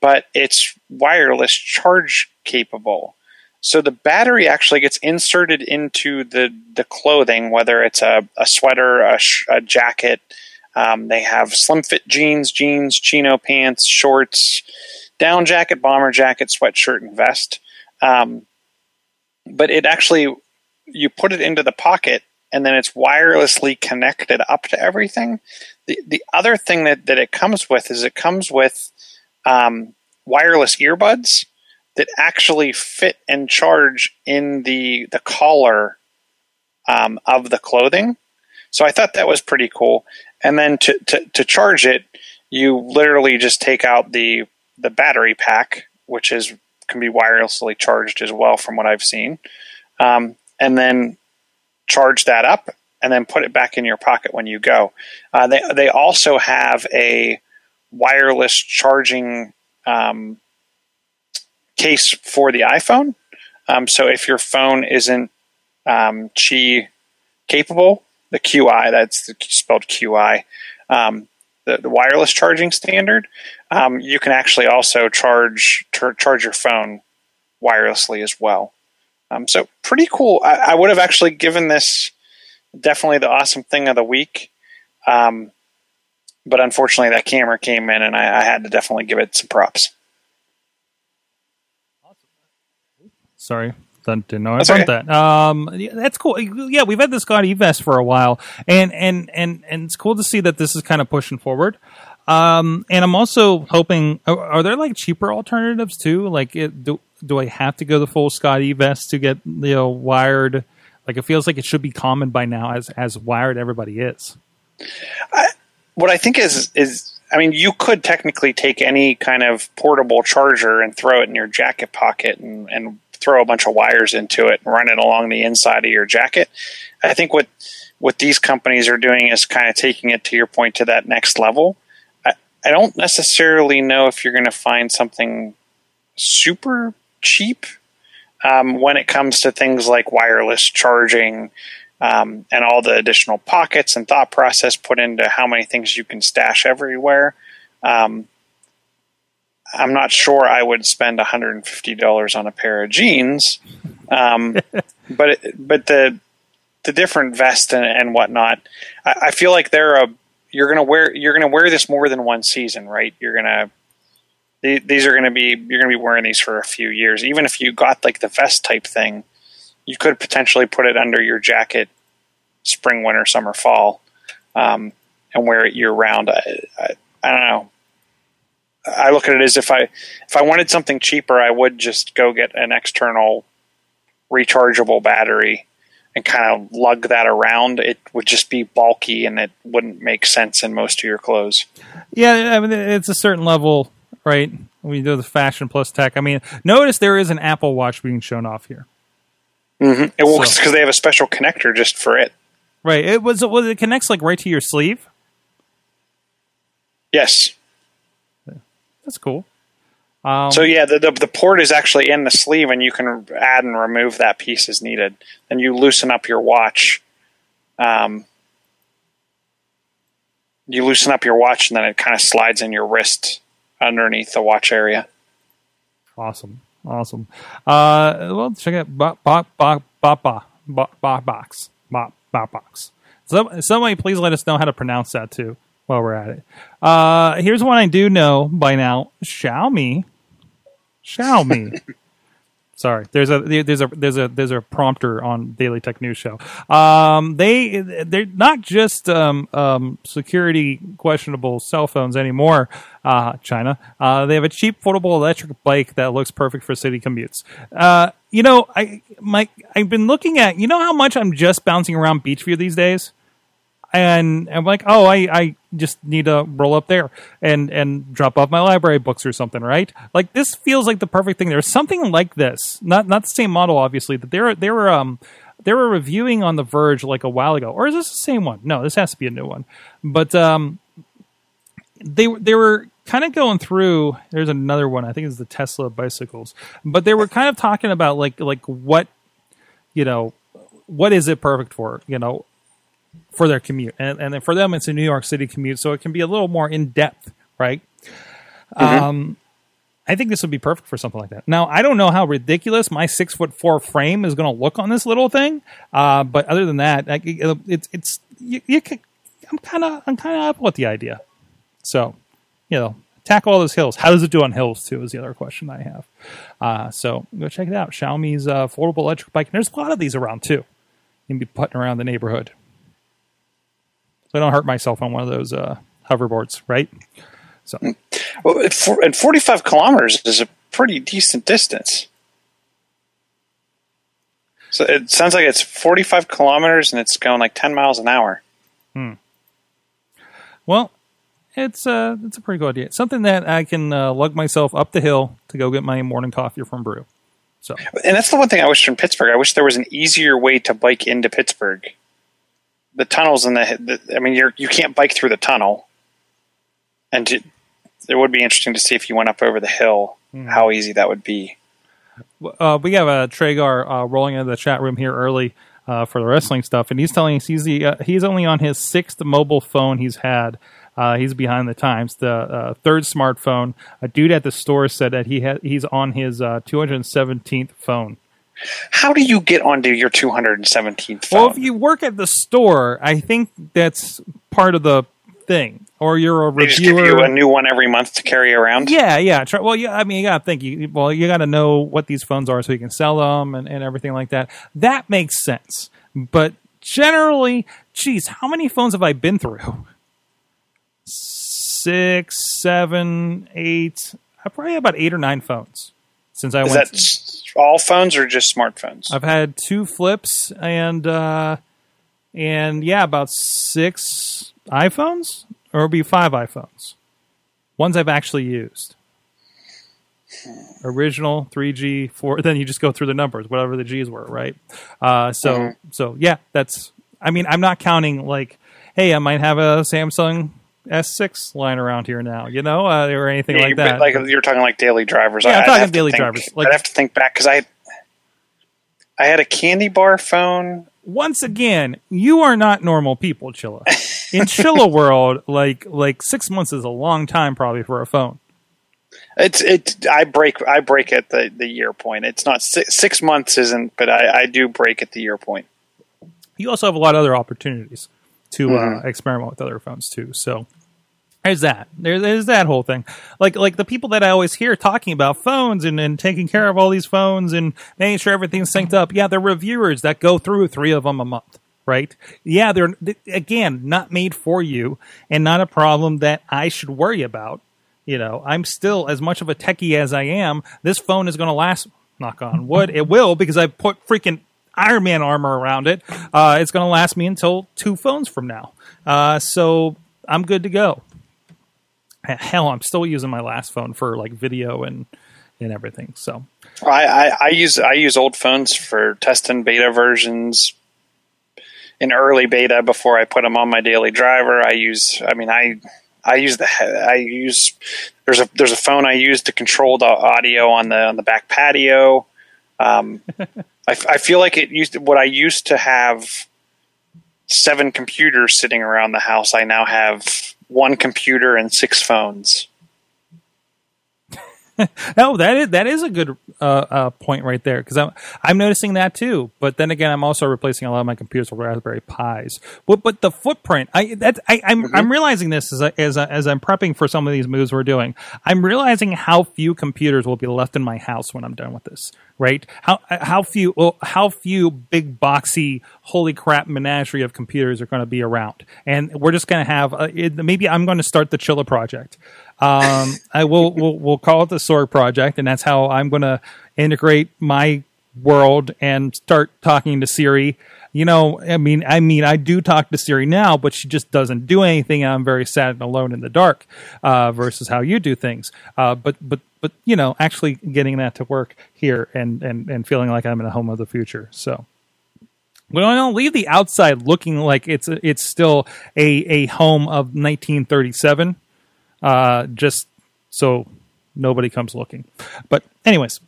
but it's wireless charge capable. So the battery actually gets inserted into the, the clothing, whether it's a, a sweater, a, sh- a jacket. Um, they have slim fit jeans, jeans, chino pants, shorts, down jacket, bomber jacket, sweatshirt, and vest. Um, but it actually, you put it into the pocket, and then it's wirelessly connected up to everything. The the other thing that, that it comes with is it comes with um, wireless earbuds that actually fit and charge in the, the collar um, of the clothing. So I thought that was pretty cool. And then to, to, to charge it, you literally just take out the the battery pack, which is can be wirelessly charged as well from what I've seen, um, and then charge that up and then put it back in your pocket when you go. Uh, they they also have a wireless charging um, case for the iPhone. Um, so if your phone isn't um, Qi capable, the Q I, that's spelled Q I, um, the, the wireless charging standard. Um, you can actually also charge ter- charge your phone wirelessly as well. Um, so pretty cool. I, I would have actually given this definitely the awesome thing of the week. Um, but unfortunately, that camera came in, and I, I had to definitely give it some props. Sorry. Didn't know I want okay. that. Um, that's cool. Yeah, we've had this guy eVest for a while, and and and and it's cool to see that this is kind of pushing forward. Um, and I'm also hoping. Are, are there like cheaper alternatives too? Like, it, do do I have to go the full Scott eVest to get you know wired? Like, it feels like it should be common by now as as wired everybody is. I, what I think is is. I mean, you could technically take any kind of portable charger and throw it in your jacket pocket and, and throw a bunch of wires into it and run it along the inside of your jacket. I think what what these companies are doing is kind of taking it, to your point, to that next level. I, I don't necessarily know if you're going to find something super cheap um, when it comes to things like wireless charging Um, and all the additional pockets and thought process put into how many things you can stash everywhere. Um, I'm not sure I would spend one hundred fifty dollars on a pair of jeans, um, but it, but the the different vest and, and whatnot. I, I feel like they're a you're gonna wear you're gonna wear this more than one season, right? You're gonna th- these are gonna be you're gonna be wearing these for a few years. Even if you got like the vest type thing, you could potentially put it under your jacket, spring, winter, summer, fall, um, and wear it year round. I, I, I don't know. I look at it as if I if I wanted something cheaper, I would just go get an external rechargeable battery and kind of lug that around. It would just be bulky, and it wouldn't make sense in most of your clothes. Yeah, I mean, it's a certain level, right? We do the fashion plus tech. I mean, notice there is an Apple Watch being shown off here. Mm-hmm. It works because so. They have a special connector just for it. Right. It was. Well, it connects like right to your sleeve. Yes. That's cool. Um, so yeah, the, the the port is actually in the sleeve, and you can add and remove that piece as needed. Then you loosen up your watch. Um, you loosen up your watch, and then it kind of slides in your wrist underneath the watch area. Awesome. Awesome. Uh, well, check out BauBax. BauBax. So, somebody please let us know how to pronounce that, too, while we're at it. Uh, here's one I do know by now. Xiaomi. Xiaomi. Sorry, there's a there's a there's a there's a prompter on Daily Tech News Show. Um, they they're not just um, um, security questionable cell phones anymore. Uh, China, uh, they have a cheap foldable electric bike that looks perfect for city commutes. Uh, you know, I Mike, I've been looking at you know how much I'm just bouncing around Beachview these days, and I'm like, oh, I, I just need to roll up there and, and drop off my library books or something, right? Like, this feels like the perfect thing. There's something like this, not not the same model, obviously, that they were they were um they were reviewing on The Verge like a while ago, or is this the same one? No, this has to be a new one. But um, they they were kind of going through. There's another one. I think it's the Tesla bicycles. But they were kind of talking about like like what you know what is it perfect for, you know. for their commute. And, and for them, it's a New York City commute, so it can be a little more in-depth, right? Mm-hmm. Um, I think this would be perfect for something like that. Now, I don't know how ridiculous my six foot four frame is going to look on this little thing, uh, but other than that, I, it, it's it's you, you can, I'm kind of I'm kind of up with the idea. So, you know, tackle all those hills. How does it do on hills, too, is the other question I have. Uh, so, go check it out. Xiaomi's uh, foldable electric bike. And there's a lot of these around, too. You can be putting around the neighborhood. So I don't hurt myself on one of those uh, hoverboards, right? So, well, and, for, and forty-five kilometers is a pretty decent distance. So it sounds like it's forty-five kilometers and it's going like ten miles an hour. Hmm. Well, it's uh, it's a pretty good idea. It's something that I can uh, lug myself up the hill to go get my morning coffee from brew. So, and that's the one thing I wish from Pittsburgh. I wish there was an easier way to bike into Pittsburgh. The tunnels and the, the I mean, you're, you can't bike through the tunnel. And to, it would be interesting to see if you went up over the hill, mm. how easy that would be. Uh, we have a Tragar uh, rolling into the chat room here early uh, for the wrestling stuff. And he's telling us he's, the, uh, he's only on his sixth mobile phone he's had. Uh, he's behind the times. The uh, third smartphone, a dude at the store said that he ha- he's on his uh, two hundred seventeenth phone. How do you get onto your two hundred seventeenth phone? Well, if you work at the store, I think that's part of the thing. Or you're a they reviewer. Just give you a new one every month to carry around? Yeah, yeah. Well, yeah, I mean, you got to think. You, well, you got to know what these phones are so you can sell them and, and everything like that. That makes sense. But generally, geez, how many phones have I been through? Six, seven, eight. Probably about eight or nine phones since I Is went. That- All phones or just smartphones? I've had two flips and, uh, and yeah, about six iPhones, or it'll be five iPhones. Ones I've actually used. Original, three G, four, then you just go through the numbers, whatever the Gs were, right? Uh, so, mm-hmm. so yeah, that's, I mean, I'm not counting like, hey, I might have a Samsung S six lying around here now, you know, uh, or anything yeah, like that. Like you're talking like daily drivers. Yeah, I'm I'd talking daily think, drivers. Like, I'd have to think back because I, I had a candy bar phone. Once again, you are not normal people, Chilla. In Chilla world, like like six months is a long time probably for a phone. It's it. I break I break at the, the year point. It's not six, six months isn't, but I, I do break at the year point. You also have a lot of other opportunities to mm-hmm. uh, experiment with other phones too. So there's that. There, there's that whole thing. Like like the people that I always hear talking about phones and, and taking care of all these phones and making sure everything's synced up. Yeah, they're reviewers that go through three of them a month, right? Yeah, they're, again, not made for you and not a problem that I should worry about. You know, I'm still as much of a techie as I am. This phone is going to last, knock on wood, it will because I've put freaking Iron Man armor around it. Uh, it's going to last me until two phones from now. Uh, so I'm good to go. Hell, I'm still using my last phone for like video and, and everything. So I, I, I use I use old phones for test and beta versions. In early beta, before I put them on my daily driver, I use. I mean, I I use the I use. There's a there's a phone I use to control the audio on the on the back patio. Um, I, I feel like it used to, what I used to have seven computers sitting around the house. I now have one computer and six phones. No, that is that is a good uh, uh, point right there, because I'm I'm noticing that too. But then again, I'm also replacing a lot of my computers with Raspberry Pis. But but the footprint, I that's I, I'm mm-hmm. I'm realizing this as I, as I, as I'm prepping for some of these moves we're doing. I'm realizing how few computers will be left in my house when I'm done with this. Right? How how few well, how few big boxy holy crap menagerie of computers are going to be around, and we're just going to have uh, it, maybe I'm going to start the Chilla project. Um, I will we'll, we'll call it the Sorg project, and that's how I'm going to integrate my world and start talking to Siri. You know, I mean, I mean, I do talk to Siri now, but she just doesn't do anything. I'm very sad and alone in the dark, uh, versus how you do things. Uh, but, but, but, you know, actually getting that to work here and, and, and feeling like I'm in a home of the future. So, well, I don't leave the outside looking like it's a, it's still a, a home of nineteen thirty-seven, uh, just so nobody comes looking. But anyways,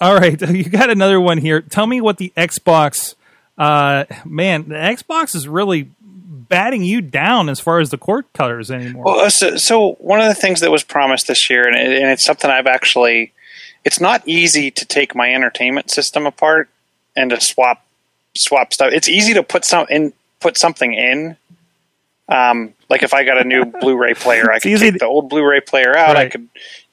all right, you got another one here. Tell me what the Xbox. Uh, man, the Xbox is really batting you down as far as the cord cutters anymore. Well, so, so one of the things that was promised this year, and, it, and it's something I've actually, it's not easy to take my entertainment system apart and to swap swap stuff. It's easy to put some in, put something in. Um, like if I got a new Blu-ray player, I could take to- the old Blu-ray player out. Right. I could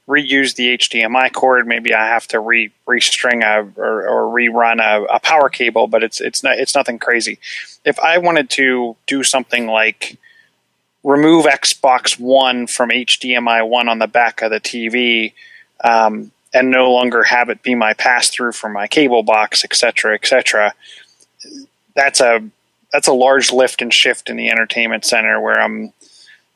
reuse the H D M I cord. Maybe I have to re restring a or, or rerun a, a power cable, but it's it's not it's nothing crazy. If I wanted to do something like remove Xbox One from H D M I one on the back of the T V, um, and no longer have it be my pass through for my cable box, et cetera, et cetera, that's a that's a large lift and shift in the entertainment center where I'm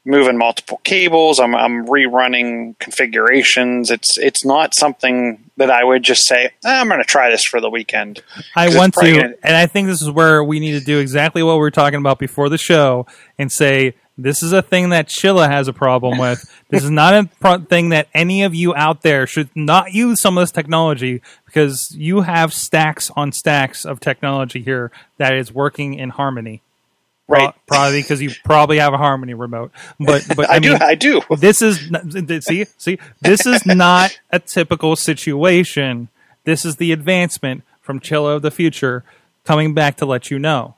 moving multiple cables, I'm, I'm rerunning configurations. It's it's not something that I would just say, ah, I'm going to try this for the weekend. I want to, gonna- and I think this is where we need to do exactly what we were talking about before the show and say, this is a thing that Chilla has a problem with. This is not a pro- thing that any of you out there should not use some of this technology, because you have stacks on stacks of technology here that is working in harmony. Right, probably because you probably have a Harmony remote, but but I, I mean, do. I do. This is see see. This is not a typical situation. This is the advancement from Chilla of the future coming back to let you know.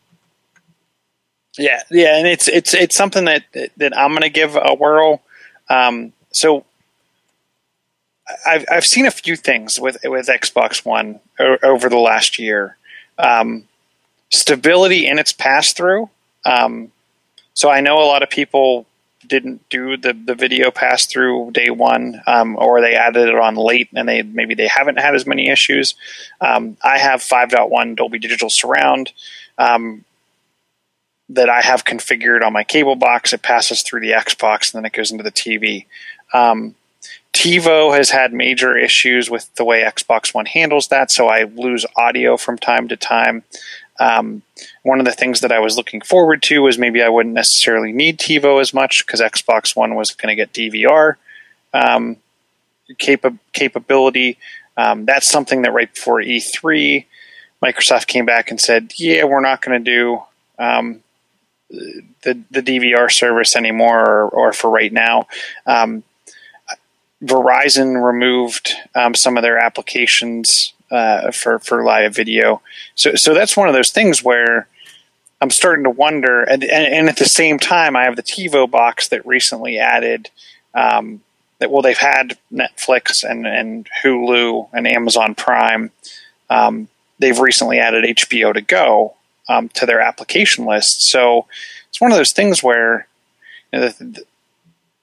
Yeah, yeah, and it's it's it's something that that I'm going to give a whirl. Um, so I've I've seen a few things with with Xbox One over the last year. Um, stability in its pass through. Um, so I know a lot of people didn't do the, the video pass through day one, um, or they added it on late and they, maybe they haven't had as many issues. Um, I have five point one Dolby Digital Surround, um, that I have configured on my cable box. It passes through the Xbox and then it goes into the T V. Um, TiVo has had major issues with the way Xbox One handles that. So I lose audio from time to time. Um, one of the things that I was looking forward to was maybe I wouldn't necessarily need TiVo as much because Xbox One was going to get D V R um, capa- capability. Um, that's something that right before E three, Microsoft came back and said, yeah, we're not going to do um, the, the D V R service anymore or, or for right now. Um, Verizon removed um, some of their applications Uh, for, for live video. So so that's one of those things where I'm starting to wonder, and, and, and at the same time, I have the TiVo box that recently added, um, that well, they've had Netflix and, and Hulu and Amazon Prime. Um, they've recently added H B O to go um, to their application list. So it's one of those things where you know, the, the,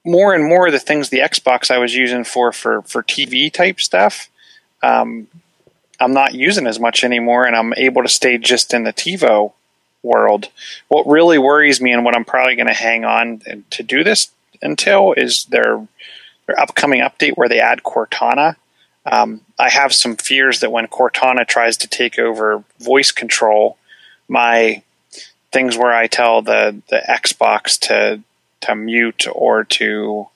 more and more of the things the Xbox I was using for, for, for T V type stuff, um, I'm not using as much anymore, and I'm able to stay just in the TiVo world. What really worries me, and what I'm probably going to hang on to do this until, is their their upcoming update where they add Cortana. Um, I have some fears that when Cortana tries to take over voice control, my things where I tell the, the Xbox to to mute or to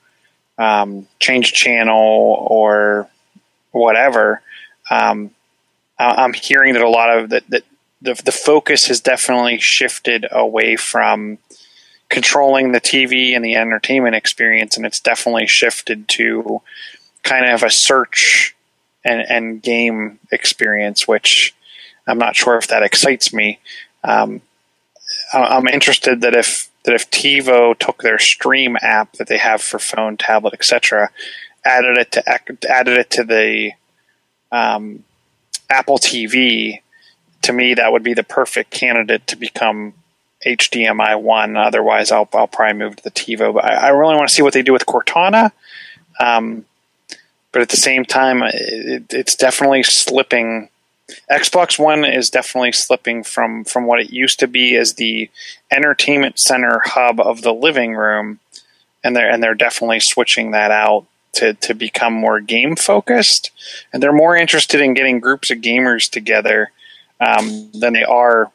um, change channel or whatever. Um, I'm hearing that a lot of that, that the the focus has definitely shifted away from controlling the T V and the entertainment experience, and it's definitely shifted to kind of a search and, and game experience, which I'm not sure if that excites me. Um, I'm interested that if that if TiVo took their stream app that they have for phone, tablet, et cetera, added it to added it to the um, Apple T V, to me that would be the perfect candidate to become H D M I one. Otherwise, I'll I'll probably move to the TiVo. But I, I really want to see what they do with Cortana. Um, but at the same time, it, it's definitely slipping. Xbox One is definitely slipping from, from what it used to be as the entertainment center hub of the living room, and they're and they're definitely switching that out to, to become more game focused. And they're more interested in getting groups of gamers together um, than they are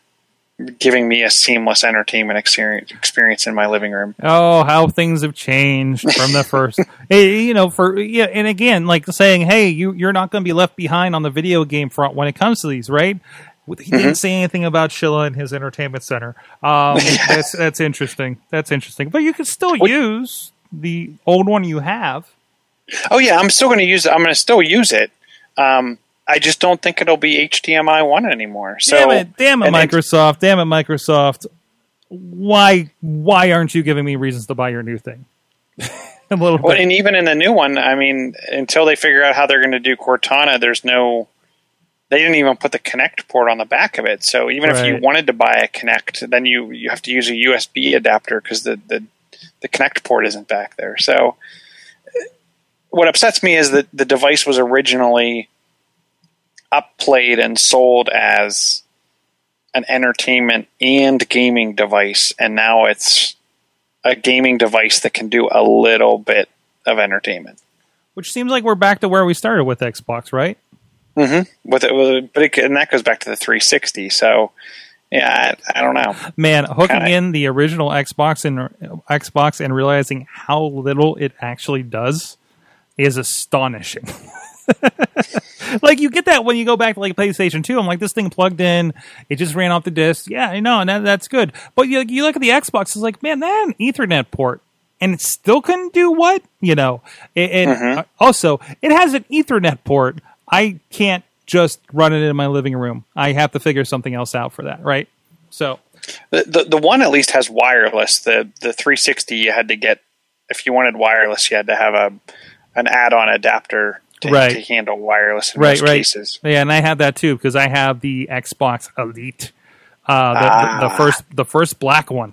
giving me a seamless entertainment experience experience in my living room. Oh, how things have changed from the first, hey, you know, for, yeah. And again, like saying, hey, you, you're not going to be left behind on the video game front when it comes to these, right? He mm-hmm. didn't say anything about Shilla and his entertainment center. Um, that's, that's interesting. That's interesting. But you can still well, use the old one you have. Oh yeah. I'm still going to use it. I'm going to still use it. Um, I just don't think it'll be H D M I one anymore. So, damn it, damn it, Microsoft, damn it, Microsoft. Why why aren't you giving me reasons to buy your new thing? A little well, bit. And even in the new one, I mean, until they figure out how they're going to do Cortana, there's no... They didn't even put the Kinect port on the back of it. So even right. if you wanted to buy a Kinect, then you, you have to use a U S B adapter because the, the, the Kinect port isn't back there. So what upsets me is that the device was originally... upplayed and sold as an entertainment and gaming device, and now it's a gaming device that can do a little bit of entertainment. Which seems like we're back to where we started with Xbox, right? Mm-hmm. With it, but it, and that goes back to the three sixty. So, yeah, I, I don't know. Man, hooking Kinda. in the original Xbox and Xbox and realizing how little it actually does is astonishing. Like, you get that when you go back to, like, PlayStation two. I'm like, this thing plugged in. It just ran off the disc. Yeah, I know, and that, that's good. But you, you look at the Xbox, it's like, man, that had an Ethernet port. And it still couldn't do what? You know. It, it, mm-hmm. uh, also, it has an Ethernet port. I can't just run it in my living room. I have to figure something else out for that, right? So The the, the one at least has wireless. The, the three sixty, you had to get, if you wanted wireless, you had to have a an add-on adapter To, right. to handle wireless in right, most right. cases. Yeah, and I have that too because I have the Xbox Elite, uh, the, ah. the, the first, the first black one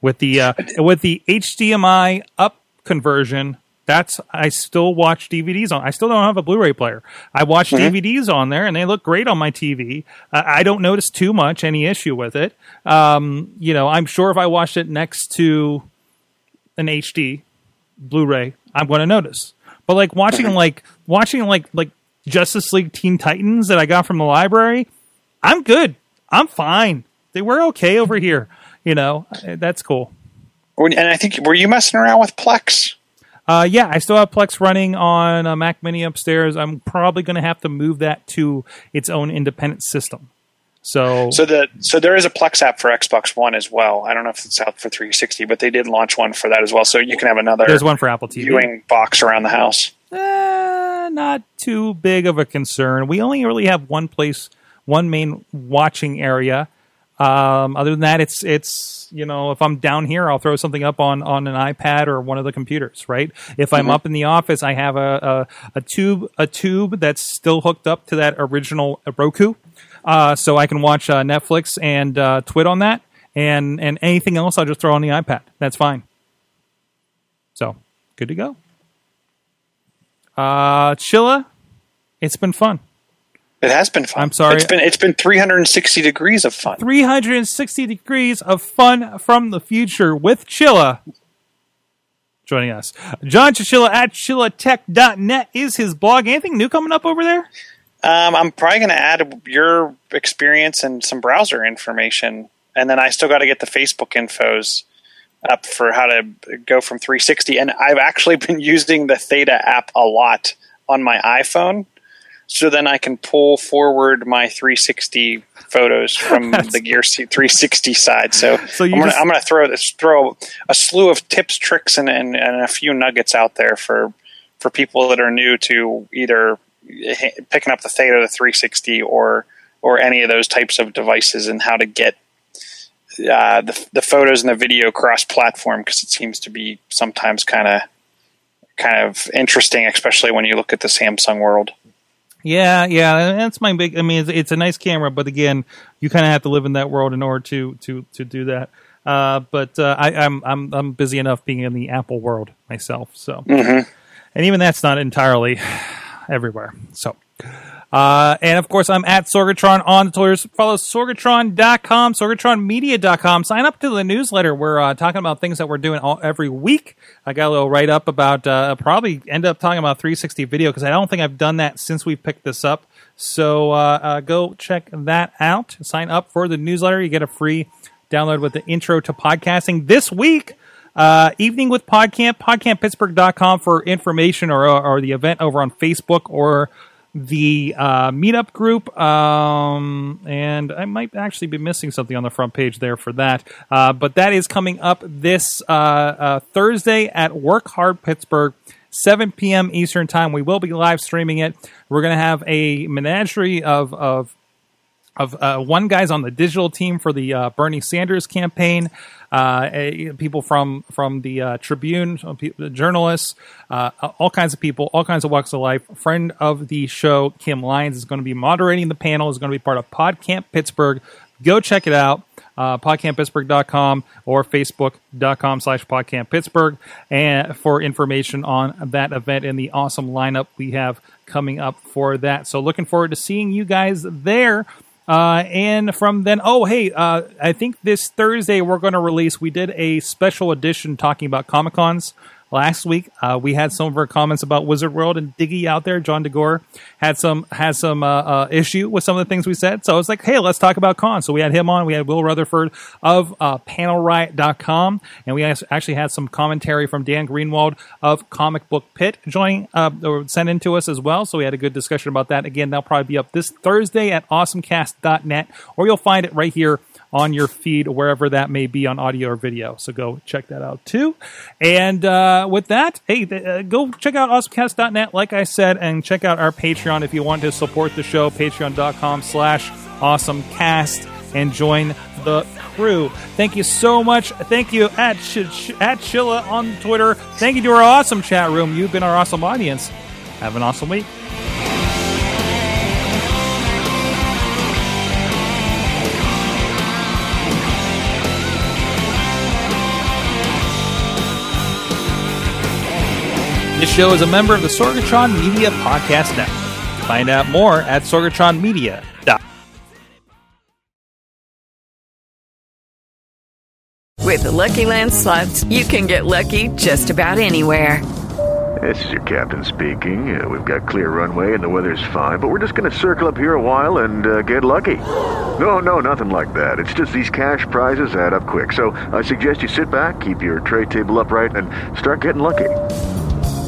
with the uh, with the H D M I up conversion. That's I still watch D V Ds on. I still don't have a Blu-ray player. I watch mm-hmm. D V Ds on there, and they look great on my T V. Uh, I don't notice too much any issue with it. Um, you know, I'm sure if I watched it next to an H D Blu-ray, I'm going to notice. But like watching like watching like like Justice League Teen Titans that I got from the library, I'm good. I'm fine. They were okay over here. You know, that's cool. And I think, were you messing around with Plex? Uh, yeah, I still have Plex running on a Mac Mini upstairs. I'm probably going to have to move that to its own independent system. So, so the so there is a Plex app for Xbox One as well. I don't know if it's out for three sixty, but they did launch one for that as well. So you can have another. There's one for Apple T V viewing box around the house. Uh, not too big of a concern. We only really have one place, one main watching area. Um, other than that, it's it's you know if I'm down here, I'll throw something up on, on an iPad or one of the computers, right? If I'm mm-hmm. up in the office, I have a, a a tube a tube that's still hooked up to that original Roku. Uh, so I can watch uh, Netflix and uh, Twit on that, and, and anything else I'll just throw on the iPad. That's fine. So, good to go. Uh, Chilla, it's been fun. It has been fun. I'm sorry. It's been it's been three hundred sixty degrees of fun. three hundred sixty degrees of fun from the future with Chilla. Joining us. John Chichilla at chillatech dot net is his blog. Anything new coming up over there? Um, I'm probably going to add your experience and some browser information. And then I still got to get the Facebook infos up for how to go from three sixty. And I've actually been using the Theta app a lot on my iPhone. So then I can pull forward my three sixty photos from the Gear three sixty side. So, so I'm going to throw this, throw a slew of tips, tricks, and, and, and a few nuggets out there for for people that are new to either picking up the Theta, the three sixty, or or any of those types of devices, and how to get uh, the the photos and the video cross-platform, because it seems to be sometimes kind of kind of interesting, especially when you look at the Samsung world. Yeah, yeah, that's my big. I mean, it's, it's a nice camera, but again, you kind of have to live in that world in order to to to do that. Uh, but uh, I, I'm I'm I'm busy enough being in the Apple world myself, so mm-hmm. and even that's not entirely everywhere. So, uh, and of course, I'm at Sorgatron on the Twitter. Follow sorgatron dot com, sorgatron media dot com. Sign up to the newsletter. We're uh, talking about things that we're doing all, every week. I got a little write up about. Uh, probably end up talking about three sixty video, because I don't think I've done that since we picked this up. So uh, uh, go check that out. Sign up for the newsletter. You get a free download with the intro to podcasting this week. Uh, evening with PodCamp, PodCamp Pittsburgh dot com for information, or or the event over on Facebook, or the uh, meetup group. Um, and I might actually be missing something on the front page there for that. Uh, but that is coming up this uh, uh, Thursday at Work Hard Pittsburgh, seven p.m. Eastern Time. We will be live streaming it. We're going to have a menagerie of of of uh, one guy's on the digital team for the uh, Bernie Sanders campaign. Uh, a, people from from the uh, Tribune, uh, pe- the journalists, uh, all kinds of people, all kinds of walks of life. Friend of the show, Kim Lyons, is going to be moderating the panel. Is going to be part of PodCamp Pittsburgh. Go check it out, uh, PodCamp Pittsburgh dot com or Facebook dot com slash PodCamp Pittsburgh, and for information on that event and the awesome lineup we have coming up for that. So looking forward to seeing you guys there. Uh, and from then, oh, hey, uh, I think this Thursday we're going to release, we did a special edition talking about Comic-Cons last week. Uh, we had some of our comments about Wizard World, and Diggy out there, John DeGore, had some, had some, uh, uh, issue with some of the things we said. So I was like, hey, let's talk about cons. So we had him on. We had Will Rutherford of, uh, panel riot dot com. And we actually had some commentary from Dan Greenwald of Comic Book Pit joining, uh, or sent in to us as well. So we had a good discussion about that. Again, that'll probably be up this Thursday at awesome cast dot net, or you'll find it right here on your feed, wherever that may be, on audio or video. So go check that out too. And uh, with that, hey, th- uh, go check out awesome cast dot net, like I said, and check out our Patreon if you want to support the show, patreon dot com slash awesome cast, and join the crew. Thank you so much. Thank you at, Ch- at Chilla on Twitter. Thank you to our awesome chat room. You've been our awesome audience. Have an awesome week. This show is a member of the Sorgatron Media Podcast Network. Find out more at sorgatron media dot com. With the Lucky Land Slots, you can get lucky just about anywhere. This is your captain speaking. Uh, we've got clear runway and the weather's fine, but we're just going to circle up here a while and uh, get lucky. No, no, nothing like that. It's just these cash prizes add up quick. So I suggest you sit back, keep your tray table upright, and start getting lucky.